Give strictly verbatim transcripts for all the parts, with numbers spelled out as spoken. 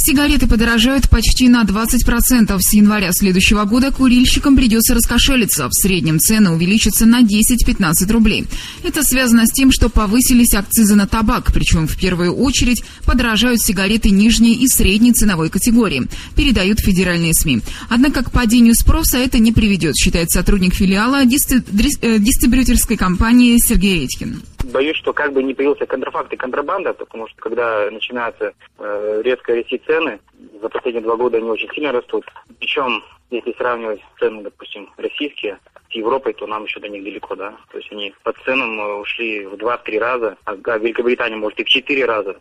Сигареты подорожают почти на двадцать процентов. С января следующего года курильщикам придется раскошелиться. В среднем цены увеличатся на десять-пятнадцать рублей. Это связано с тем, что повысились акцизы на табак. Причем в первую очередь подорожают сигареты нижней и средней ценовой категории, передают федеральные СМИ. Однако к падению спроса это не приведет, считает сотрудник филиала дистрибьютерской компании Сергей Редькин. Боюсь, что как бы не появился контрафакт и контрабанда, потому что когда начинается э, резкая ресиция, цены за последние два года они очень сильно растут. Причем, если сравнивать цены, допустим, российские с Европой, то нам еще до них далеко, да. То есть они по ценам ушли в два-три раза, а Великобритания, может, и в четыре раза.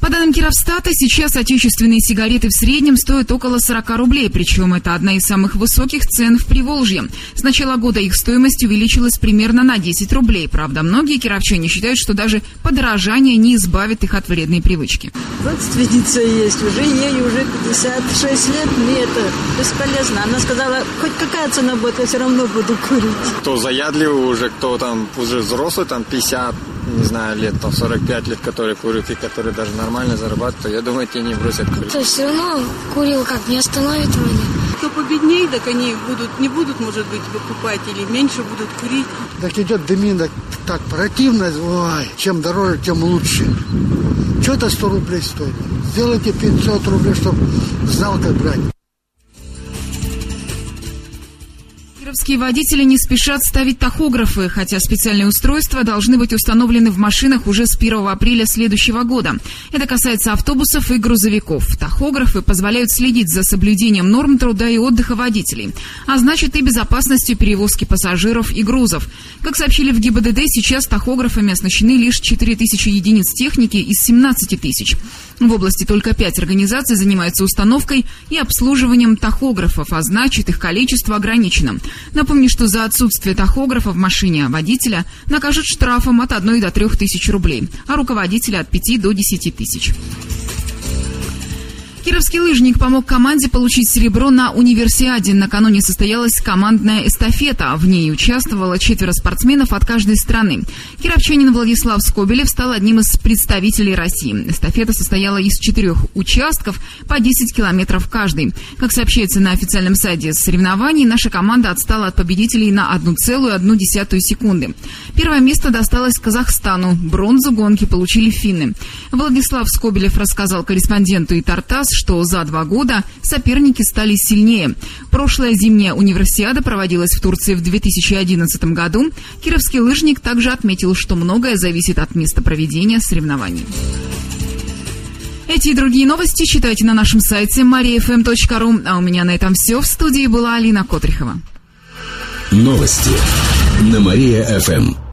По данным Кировстата, сейчас отечественные сигареты в среднем стоят около сорок рублей, причем это одна из самых высоких цен в Приволжье. С начала года их стоимость увеличилась примерно на десять рублей. Правда, многие кировчане считают, что даже подорожание не избавит их от вредной привычки. Родственница есть, уже ей уже пятьдесят шесть лет, мне это бесполезно. Она сказала, хоть какая цена будет, я все равно буду курить. Кто заядливый уже, кто там уже взрослый, там пятьдесят. Не знаю, лет, там, сорок пять лет, которые курят и которые даже нормально зарабатывают, то, я думаю, те не бросят курить. То есть все равно курил как не остановит меня. Кто победнее, так они будут, не будут, может быть, покупать или меньше будут курить. Так идет дымина так противно, ой, чем дороже, тем лучше. Что-то сто рублей стоит. Сделайте пятьсот рублей, чтобы знал, как брать. Кировские водители не спешат ставить тахографы, хотя специальные устройства должны быть установлены в машинах уже с первого апреля следующего года. Это касается автобусов и грузовиков. Тахографы позволяют следить за соблюдением норм труда и отдыха водителей, а значит и безопасностью перевозки пассажиров и грузов. Как сообщили в ГИБДД, сейчас тахографами оснащены лишь четыре тысячи единиц техники из семнадцати тысяч. В области только пять организаций занимаются установкой и обслуживанием тахографов, а значит их количество ограничено. Напомню, что за отсутствие тахографа в машине водителя накажут штрафом от одной до трёх тысяч рублей, а руководителя от пяти до десяти тысяч. Кировский лыжник помог команде получить серебро на Универсиаде. Накануне состоялась командная эстафета. В ней участвовало четверо спортсменов от каждой страны. Кировчанин Владислав Скобелев стал одним из представителей России. Эстафета состояла из четырех участков по десять километров каждый. Как сообщается на официальном сайте соревнований, наша команда отстала от победителей на одну целую одну десятую секунды. Первое место досталось Казахстану. Бронзу гонки получили финны. Владислав Скобелев рассказал корреспонденту ИТАР-ТАСС, что за два года соперники стали сильнее. Прошлая зимняя Универсиада проводилась в Турции в две тысячи одиннадцатом году. Кировский лыжник также отметил, что многое зависит от места проведения соревнований. Эти и другие новости читайте на нашем сайте mariafm точка ru. А у меня на этом все. В студии была Алина Котрихова. Новости на Мария-ФМ.